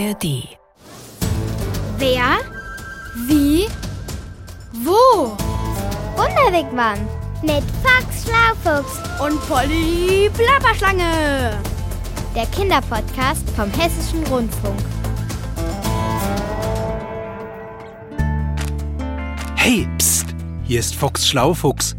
ARD. Wer? Wie? Wo? Wunderwegmann mit Fox Schlaufuchs und Polly Plapperschlange. Der Kinderpodcast vom Hessischen Rundfunk. Hey, pst! Hier ist Fox Schlaufuchs.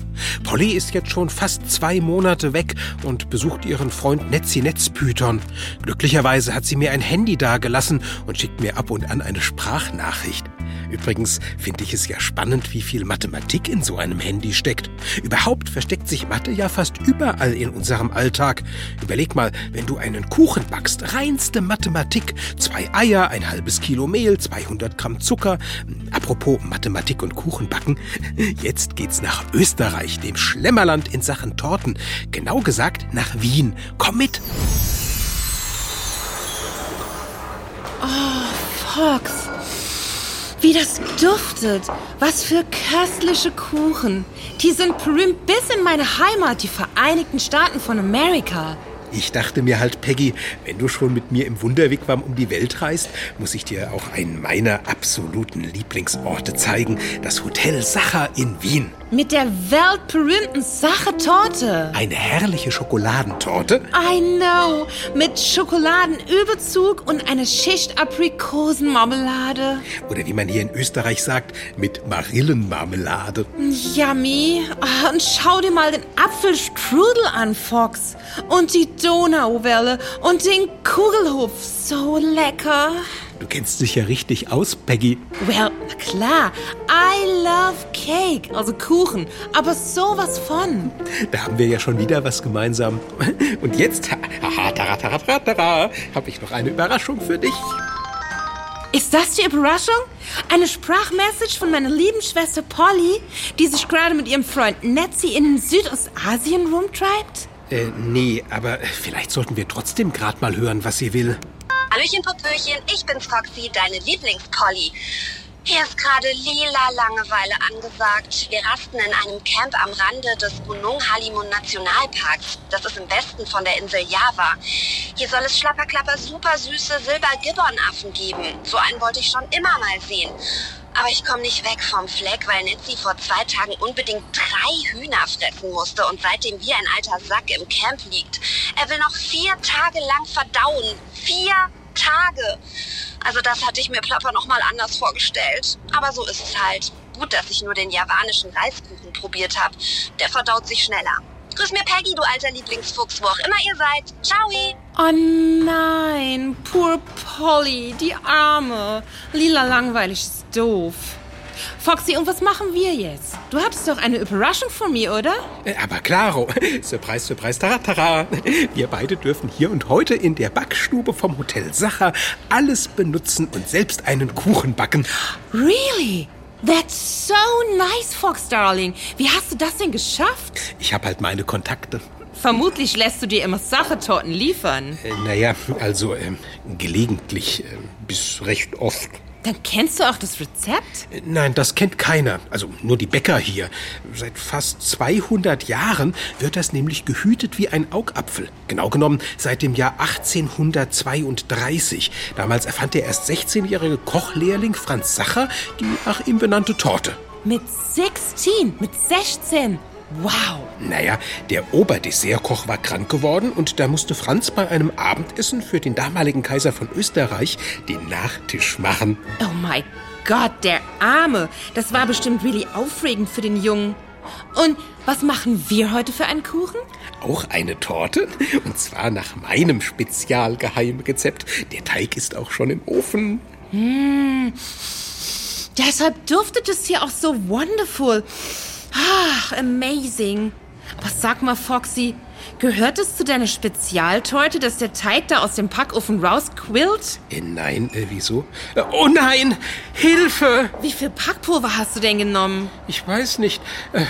Polly ist jetzt schon fast 2 Monate weg und besucht ihren Freund Netzi Netzbütern. Glücklicherweise hat sie mir ein Handy dagelassen und schickt mir ab und an eine Sprachnachricht. Übrigens finde ich es ja spannend, wie viel Mathematik in so einem Handy steckt. Überhaupt versteckt sich Mathe ja fast überall in unserem Alltag. Überleg mal, wenn du einen Kuchen backst, reinste Mathematik. 2 Eier, 1/2 Kilo Mehl, 200 Gramm Zucker. Apropos Mathematik und Kuchenbacken, jetzt geht's nach Österreich, dem Schlemmerland in Sachen Torten. Genau gesagt nach Wien. Komm mit! Oh, Fox! Wie das duftet! Was für köstliche Kuchen! Die sind berühmt bis in meine Heimat, die Vereinigten Staaten von Amerika. Ich dachte mir halt, Peggy, wenn du schon mit mir im Wunderwegmann um die Welt reist, muss ich dir auch einen meiner absoluten Lieblingsorte zeigen, das Hotel Sacher in Wien. Mit der weltberühmten Sachertorte. Eine herrliche Schokoladentorte. I know. Mit Schokoladenüberzug und einer Schicht Aprikosenmarmelade. Oder wie man hier in Österreich sagt, mit Marillenmarmelade. Yummy. Und schau dir mal den Apfelstrudel an, Fox. Und die Donauwelle und den Kugelhof. So lecker. Du kennst dich ja richtig aus, Peggy. Well, na klar. I love cake, also Kuchen. Aber sowas von. Da haben wir ja schon wieder was gemeinsam. Und jetzt, habe ich noch eine Überraschung für dich. Ist das die Überraschung? Eine Sprachmessage von meiner lieben Schwester Polly, die sich gerade mit ihrem Freund Netzi in Südostasien rumtreibt? Nee, aber vielleicht sollten wir trotzdem gerade mal hören, was sie will. Hallöchen, Popöchen, ich bin Foxy, deine Lieblingspolly. Hier ist gerade lila Langeweile angesagt. Wir rasten in einem Camp am Rande des Unung halimun Nationalparks. Das ist im Westen von der Insel Java. Hier soll es schlapperklapper super süße Silbergibbonaffen geben. So einen wollte ich schon immer mal sehen. Aber ich komme nicht weg vom Fleck, weil Netzi vor 2 Tagen unbedingt 3 Hühner fressen musste und seitdem wie ein alter Sack im Camp liegt. Er will noch 4 Tage lang verdauen. 4 Tage! Also das hatte ich mir Plapper noch mal anders vorgestellt. Aber so ist es halt. Gut, dass ich nur den javanischen Reiskuchen probiert habe. Der verdaut sich schneller. Grüß mir Peggy, du alter Lieblingsfuchs, wo auch immer ihr seid. Ciao! Oh nein, poor Polly, die Arme. Lila langweilig ist doof. Foxy, und was machen wir jetzt? Du hattest doch eine Überraschung von mir, oder? Aber klaro. Surprise, surprise, taratara. Wir beide dürfen hier und heute in der Backstube vom Hotel Sacher alles benutzen und selbst einen Kuchen backen. Really? That's so nice, Fox, darling. Wie hast du das denn geschafft? Ich habe halt meine Kontakte. Vermutlich lässt du dir immer Sachertorten liefern. Gelegentlich, bis recht oft. Dann kennst du auch das Rezept? Nein, das kennt keiner. Also nur die Bäcker hier. Seit fast 200 Jahren wird das nämlich gehütet wie ein Augapfel. Genau genommen seit dem Jahr 1832. Damals erfand der erst 16-jährige Kochlehrling Franz Sacher die nach ihm benannte Torte. Mit 16? Wow. Naja, der Oberdessertkoch war krank geworden und da musste Franz bei einem Abendessen für den damaligen Kaiser von Österreich den Nachtisch machen. Oh mein Gott, der Arme. Das war bestimmt really aufregend für den Jungen. Und was machen wir heute für einen Kuchen? Auch eine Torte. Und zwar nach meinem Spezialgeheimrezept. Der Teig ist auch schon im Ofen. Deshalb duftet es hier auch so wonderful. Ach, amazing. Aber sag mal, Foxy, gehört es zu deiner Spezialtorte, dass der Teig da aus dem Backofen rausquillt? Nein, wieso? Oh nein, Hilfe! Wie viel Backpulver hast du denn genommen? Ich weiß nicht.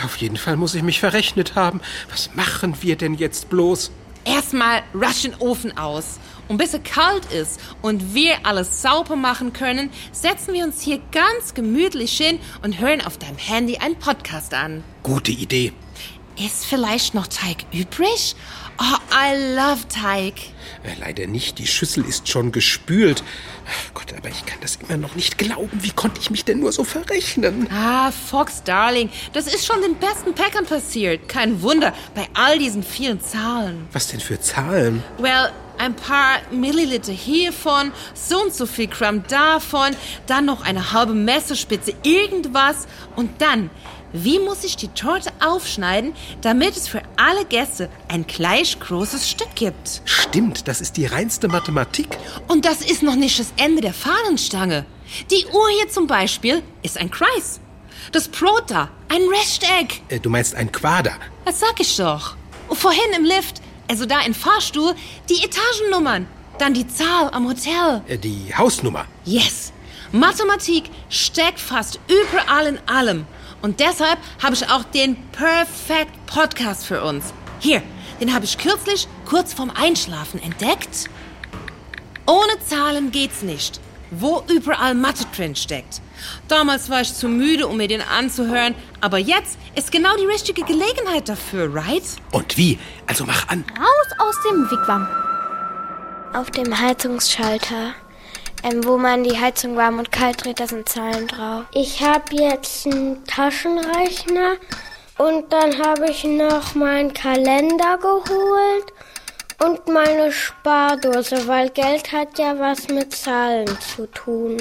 Auf jeden Fall muss ich mich verrechnet haben. Was machen wir denn jetzt bloß? Erstmal rasch den Ofen aus. Und bis er kalt ist und wir alles sauber machen können, setzen wir uns hier ganz gemütlich hin und hören auf deinem Handy einen Podcast an. Gute Idee. Ist vielleicht noch Teig übrig? Oh, I love Teig. Leider nicht, die Schüssel ist schon gespült. Ach Gott, aber ich kann das immer noch nicht glauben. Wie konnte ich mich denn nur so verrechnen? Ah, Fox, Darling, das ist schon den besten Packern passiert. Kein Wunder, bei all diesen vielen Zahlen. Was denn für Zahlen? Well, ein paar Milliliter hiervon, so und so viel Gramm davon, dann noch eine halbe Messerspitze, irgendwas. Und dann, wie muss ich die Torte aufschneiden, damit es für alle Gäste ein gleich großes Stück gibt? Stimmt, das ist die reinste Mathematik. Und das ist noch nicht das Ende der Fahnenstange. Die Uhr hier zum Beispiel ist ein Kreis. Das Brot da, ein Rechteck. Du meinst ein Quader? Das sag ich doch. Und vorhin im Lift, also da im Fahrstuhl, die Etagennummern. Dann die Zahl am Hotel. Die Hausnummer. Yes. Mathematik steckt fast überall in allem. Und deshalb habe ich auch den Perfect Podcast für uns. Hier, den habe ich kürzlich kurz vorm Einschlafen entdeckt. Ohne Zahlen geht's nicht, wo überall Mathe drin steckt. Damals war ich zu müde, um mir den anzuhören, aber jetzt ist genau die richtige Gelegenheit dafür, right? Und wie? Also mach an. Raus aus dem Wigwam. Auf dem Heizungsschalter. Wo man die Heizung warm und kalt dreht, da sind Zahlen drauf. Ich habe jetzt einen Taschenrechner und dann habe ich noch meinen Kalender geholt und meine Spardose, weil Geld hat ja was mit Zahlen zu tun.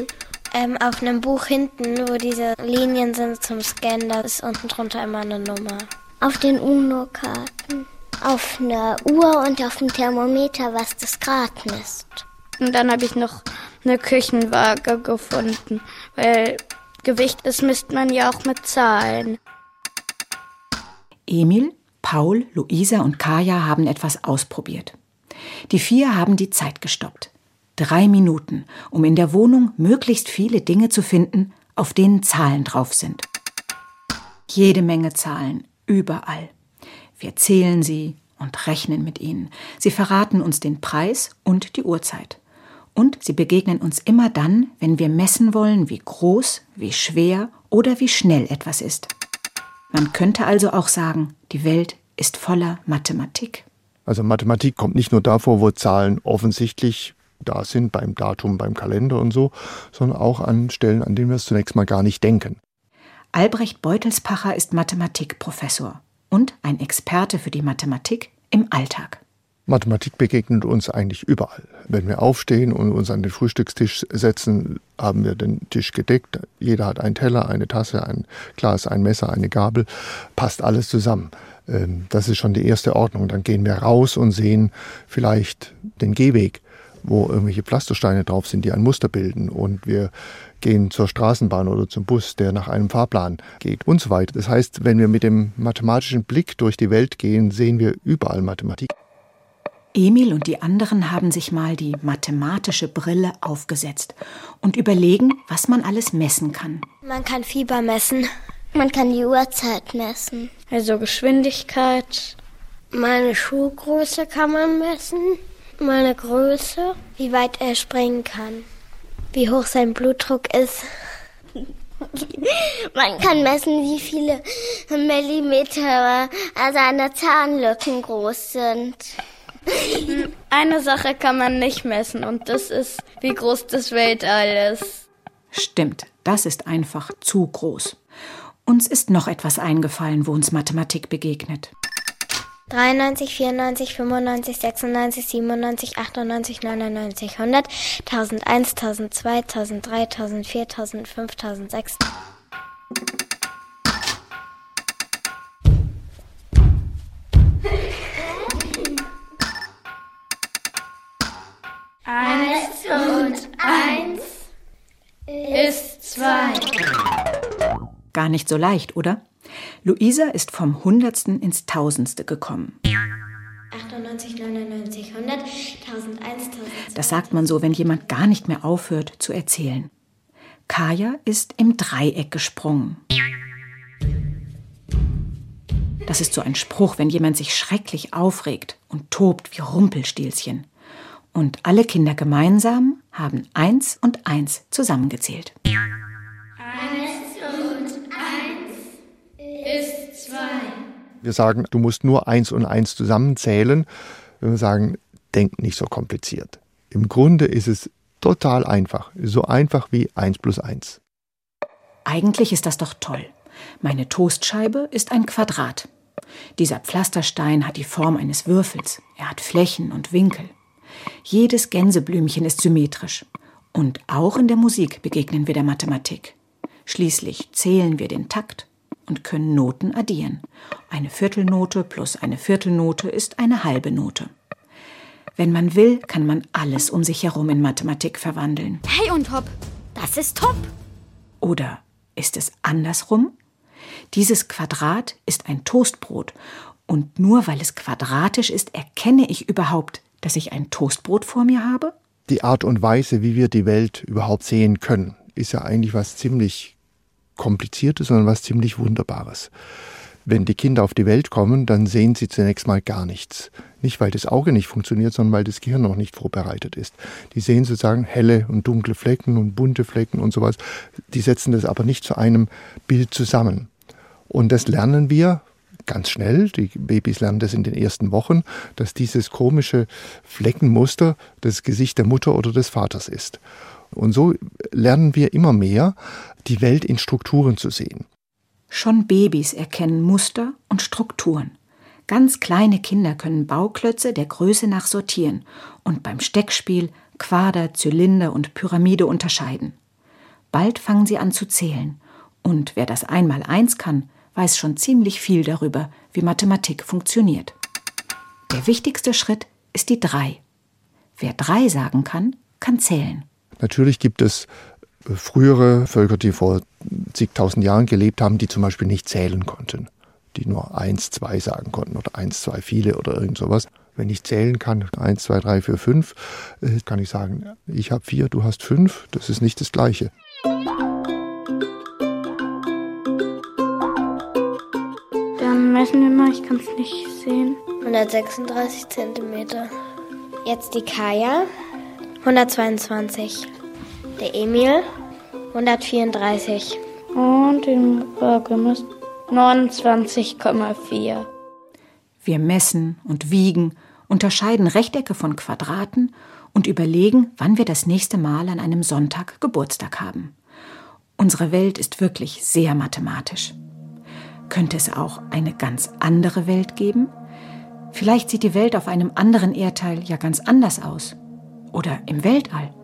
Auf einem Buch hinten, wo diese Linien sind zum Scannen, da ist unten drunter immer eine Nummer. Auf den UNO-Karten, auf einer Uhr und auf dem Thermometer, was das Grad misst. Und dann habe ich noch eine Küchenwaage gefunden, weil Gewicht, das misst man ja auch mit Zahlen. Emil, Paul, Louisa und Kaja haben etwas ausprobiert. Die vier haben die Zeit gestoppt. 3 Minuten, um in der Wohnung möglichst viele Dinge zu finden, auf denen Zahlen drauf sind. Jede Menge Zahlen, überall. Wir zählen sie und rechnen mit ihnen. Sie verraten uns den Preis und die Uhrzeit. Und sie begegnen uns immer dann, wenn wir messen wollen, wie groß, wie schwer oder wie schnell etwas ist. Man könnte also auch sagen, die Welt ist voller Mathematik. Also Mathematik kommt nicht nur davor, wo Zahlen offensichtlich da sind, beim Datum, beim Kalender und so, sondern auch an Stellen, an denen wir es zunächst mal gar nicht denken. Albrecht Beutelspacher ist Mathematikprofessor und ein Experte für die Mathematik im Alltag. Mathematik begegnet uns eigentlich überall. Wenn wir aufstehen und uns an den Frühstückstisch setzen, haben wir den Tisch gedeckt. Jeder hat einen Teller, eine Tasse, ein Glas, ein Messer, eine Gabel. Passt alles zusammen. Das ist schon die erste Ordnung. Dann gehen wir raus und sehen vielleicht den Gehweg, wo irgendwelche Pflastersteine drauf sind, die ein Muster bilden. Und wir gehen zur Straßenbahn oder zum Bus, der nach einem Fahrplan geht und so weiter. Das heißt, wenn wir mit dem mathematischen Blick durch die Welt gehen, sehen wir überall Mathematik. Emil und die anderen haben sich mal die mathematische Brille aufgesetzt und überlegen, was man alles messen kann. Man kann Fieber messen. Man kann die Uhrzeit messen. Also Geschwindigkeit. Meine Schuhgröße kann man messen. Meine Größe. Wie weit er springen kann. Wie hoch sein Blutdruck ist. Man kann messen, wie viele Millimeter seine Zahnlücken groß sind. Eine Sache kann man nicht messen und das ist, wie groß das Weltall ist. Stimmt, das ist einfach zu groß. Uns ist noch etwas eingefallen, wo uns Mathematik begegnet. 93, 94, 95, 96, 97, 98, 99, 100, 1001, 1002, 1003, 1004, 1005, 1006. Eins und eins ist 2. Gar nicht so leicht, oder? Luisa ist vom 100. ins 1000. gekommen. 98, 99, 100, 1001, 1002. Das sagt man so, wenn jemand gar nicht mehr aufhört zu erzählen. Kaja ist im Dreieck gesprungen. Das ist so ein Spruch, wenn jemand sich schrecklich aufregt und tobt wie Rumpelstilzchen. Und alle Kinder gemeinsam haben 1 und 1 zusammengezählt. 1 und 1 ist 2. Wir sagen, du musst nur 1 und 1 zusammenzählen. Wir sagen, denk nicht so kompliziert. Im Grunde ist es total einfach. So einfach wie 1 + 1. Eigentlich ist das doch toll. Meine Toastscheibe ist ein Quadrat. Dieser Pflasterstein hat die Form eines Würfels. Er hat Flächen und Winkel. Jedes Gänseblümchen ist symmetrisch. Und auch in der Musik begegnen wir der Mathematik. Schließlich zählen wir den Takt und können Noten addieren. Eine Viertelnote plus eine Viertelnote ist eine halbe Note. Wenn man will, kann man alles um sich herum in Mathematik verwandeln. Hey und hopp, das ist top! Oder ist es andersrum? Dieses Quadrat ist ein Toastbrot. Und nur weil es quadratisch ist, erkenne ich überhaupt, dass ich ein Toastbrot vor mir habe? Die Art und Weise, wie wir die Welt überhaupt sehen können, ist ja eigentlich was ziemlich Kompliziertes, sondern was ziemlich Wunderbares. Wenn die Kinder auf die Welt kommen, dann sehen sie zunächst mal gar nichts. Nicht, weil das Auge nicht funktioniert, sondern weil das Gehirn noch nicht vorbereitet ist. Die sehen sozusagen helle und dunkle Flecken und bunte Flecken und sowas. Die setzen das aber nicht zu einem Bild zusammen. Und das lernen wir ganz schnell. Die Babys lernen das in den ersten Wochen, dass dieses komische Fleckenmuster das Gesicht der Mutter oder des Vaters ist. Und so lernen wir immer mehr, die Welt in Strukturen zu sehen. Schon Babys erkennen Muster und Strukturen. Ganz kleine Kinder können Bauklötze der Größe nach sortieren und beim Steckspiel Quader, Zylinder und Pyramide unterscheiden. Bald fangen sie an zu zählen. Und wer das 1 mal 1 kann, weiß schon ziemlich viel darüber, wie Mathematik funktioniert. Der wichtigste Schritt ist die 3. Wer 3 sagen kann, kann zählen. Natürlich gibt es frühere Völker, die vor zigtausend Jahren gelebt haben, die zum Beispiel nicht zählen konnten. Die nur 1, 2 sagen konnten oder 1, 2 viele oder irgend sowas. Wenn ich zählen kann, 1, 2, 3, 4, 5, kann ich sagen, ich habe 4, du hast 5. Das ist nicht das Gleiche. Dann messen wir mal, ich kann es nicht sehen. 136 Zentimeter. Jetzt die Kaja. 122. Der Emil, 134. Und den Burger müssen 29,4. Wir messen und wiegen, unterscheiden Rechtecke von Quadraten und überlegen, wann wir das nächste Mal an einem Sonntag Geburtstag haben. Unsere Welt ist wirklich sehr mathematisch. Könnte es auch eine ganz andere Welt geben? Vielleicht sieht die Welt auf einem anderen Erdteil ja ganz anders aus. Oder im Weltall.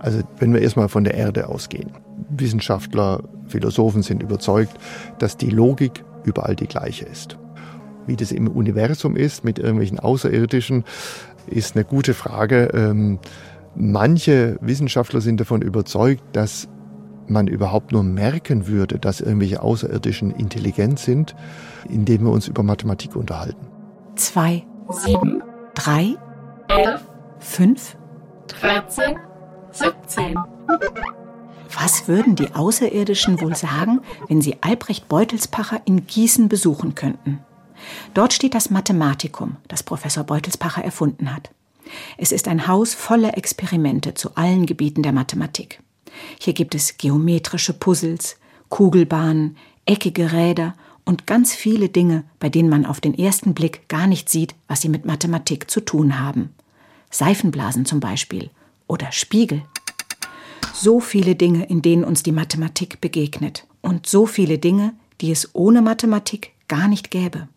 Also wenn wir erstmal von der Erde ausgehen. Wissenschaftler, Philosophen sind überzeugt, dass die Logik überall die gleiche ist. Wie das im Universum ist, mit irgendwelchen Außerirdischen, ist eine gute Frage. Manche Wissenschaftler sind davon überzeugt, dass man überhaupt nur merken würde, dass irgendwelche Außerirdischen intelligent sind, indem wir uns über Mathematik unterhalten. 2, 7, 3, 11, 5, 13... 17. Was würden die Außerirdischen wohl sagen, wenn sie Albrecht Beutelspacher in Gießen besuchen könnten? Dort steht das Mathematikum, das Professor Beutelspacher erfunden hat. Es ist ein Haus voller Experimente zu allen Gebieten der Mathematik. Hier gibt es geometrische Puzzles, Kugelbahnen, eckige Räder und ganz viele Dinge, bei denen man auf den ersten Blick gar nicht sieht, was sie mit Mathematik zu tun haben. Seifenblasen zum Beispiel. Oder Spiegel. So viele Dinge, in denen uns die Mathematik begegnet. Und so viele Dinge, die es ohne Mathematik gar nicht gäbe.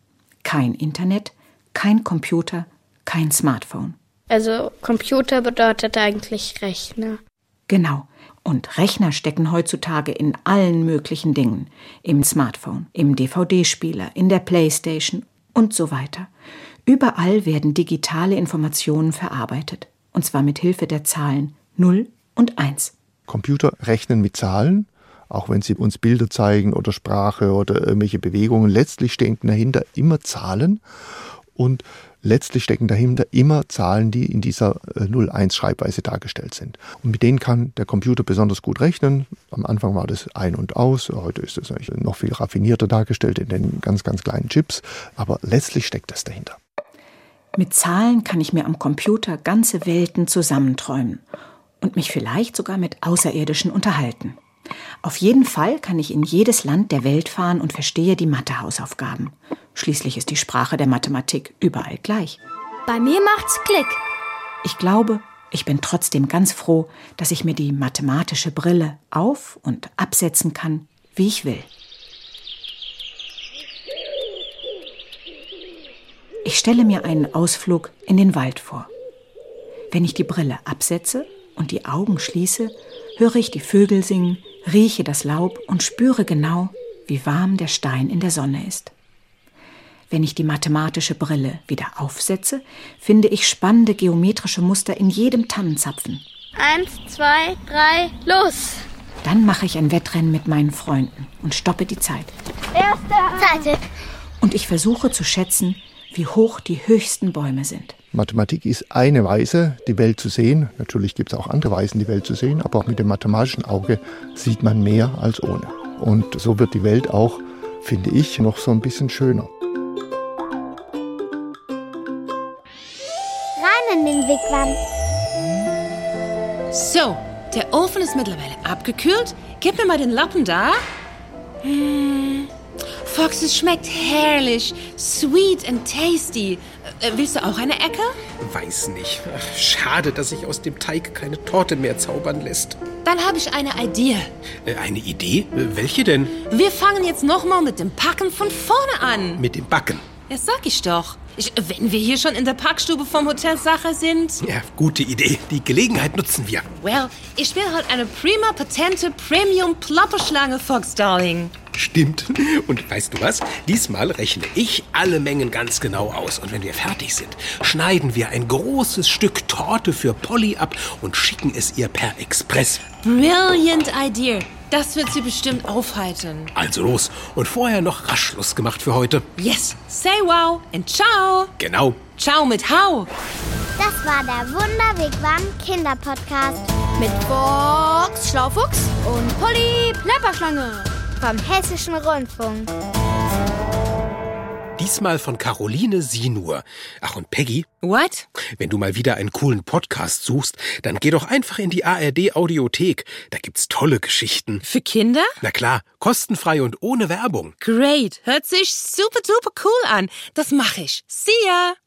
Kein Internet, kein Computer, kein Smartphone. Also Computer bedeutet eigentlich Rechner. Genau. Und Rechner stecken heutzutage in allen möglichen Dingen. Im Smartphone, im DVD-Spieler, in der Playstation und so weiter. Überall werden digitale Informationen verarbeitet. Und zwar mit Hilfe der Zahlen 0 und 1. Computer rechnen mit Zahlen, auch wenn sie uns Bilder zeigen oder Sprache oder irgendwelche Bewegungen. Letztlich stecken dahinter immer Zahlen und letztlich stecken dahinter immer Zahlen, die in dieser 0-1-Schreibweise dargestellt sind. Und mit denen kann der Computer besonders gut rechnen. Am Anfang war das ein und aus, heute ist das noch viel raffinierter dargestellt in den ganz, ganz kleinen Chips. Aber letztlich steckt das dahinter. Mit Zahlen kann ich mir am Computer ganze Welten zusammenträumen und mich vielleicht sogar mit Außerirdischen unterhalten. Auf jeden Fall kann ich in jedes Land der Welt fahren und verstehe die Mathehausaufgaben. Schließlich ist die Sprache der Mathematik überall gleich. Bei mir macht's Klick. Ich glaube, ich bin trotzdem ganz froh, dass ich mir die mathematische Brille auf- und absetzen kann, wie ich will. Ich stelle mir einen Ausflug in den Wald vor. Wenn ich die Brille absetze und die Augen schließe, höre ich die Vögel singen, rieche das Laub und spüre genau, wie warm der Stein in der Sonne ist. Wenn ich die mathematische Brille wieder aufsetze, finde ich spannende geometrische Muster in jedem Tannenzapfen. 1, 2, 3, los! Dann mache ich ein Wettrennen mit meinen Freunden und stoppe die Zeit. Erste Seite. Und ich versuche zu schätzen, wie hoch die höchsten Bäume sind. Mathematik ist eine Weise, die Welt zu sehen. Natürlich gibt es auch andere Weisen, die Welt zu sehen, aber auch mit dem mathematischen Auge sieht man mehr als ohne. Und so wird die Welt auch, finde ich, noch so ein bisschen schöner. Rein in den Wigwam. So, der Ofen ist mittlerweile abgekühlt. Gib mir mal den Lappen da. Fox, es schmeckt herrlich. Sweet and tasty. Willst du auch eine Ecke? Weiß nicht. Ach, schade, dass sich aus dem Teig keine Torte mehr zaubern lässt. Dann habe ich eine Idee. Eine Idee? Welche denn? Wir fangen jetzt nochmal mit dem Backen von vorne an. Mit dem Backen? Das sag ich doch. Wenn wir hier schon in der Parkstube vom Hotel Sacher sind. Ja, gute Idee. Die Gelegenheit nutzen wir. Well, ich spiele heute eine prima patente Premium Plapperschlange, Fox Darling. Stimmt. Und weißt du was? Diesmal rechne ich alle Mengen ganz genau aus. Und wenn wir fertig sind, schneiden wir ein großes Stück Torte für Polly ab und schicken es ihr per Express. Brilliant idea. Das wird sie bestimmt aufhalten. Also los. Und vorher noch rasch Schluss gemacht für heute. Yes. Say wow and ciao. Genau. Ciao mit hau. Das war der Wunderwegmann Kinderpodcast. Mit Fox Schlaufuchs und Polly Plapperschlange. Vom Hessischen Rundfunk. Diesmal von Caroline Sinur. Ach, und Peggy? What? Wenn du mal wieder einen coolen Podcast suchst, dann geh doch einfach in die ARD-Audiothek. Da gibt's tolle Geschichten. Für Kinder? Na klar, kostenfrei und ohne Werbung. Great, hört sich super, super cool an. Das mache ich. See ya!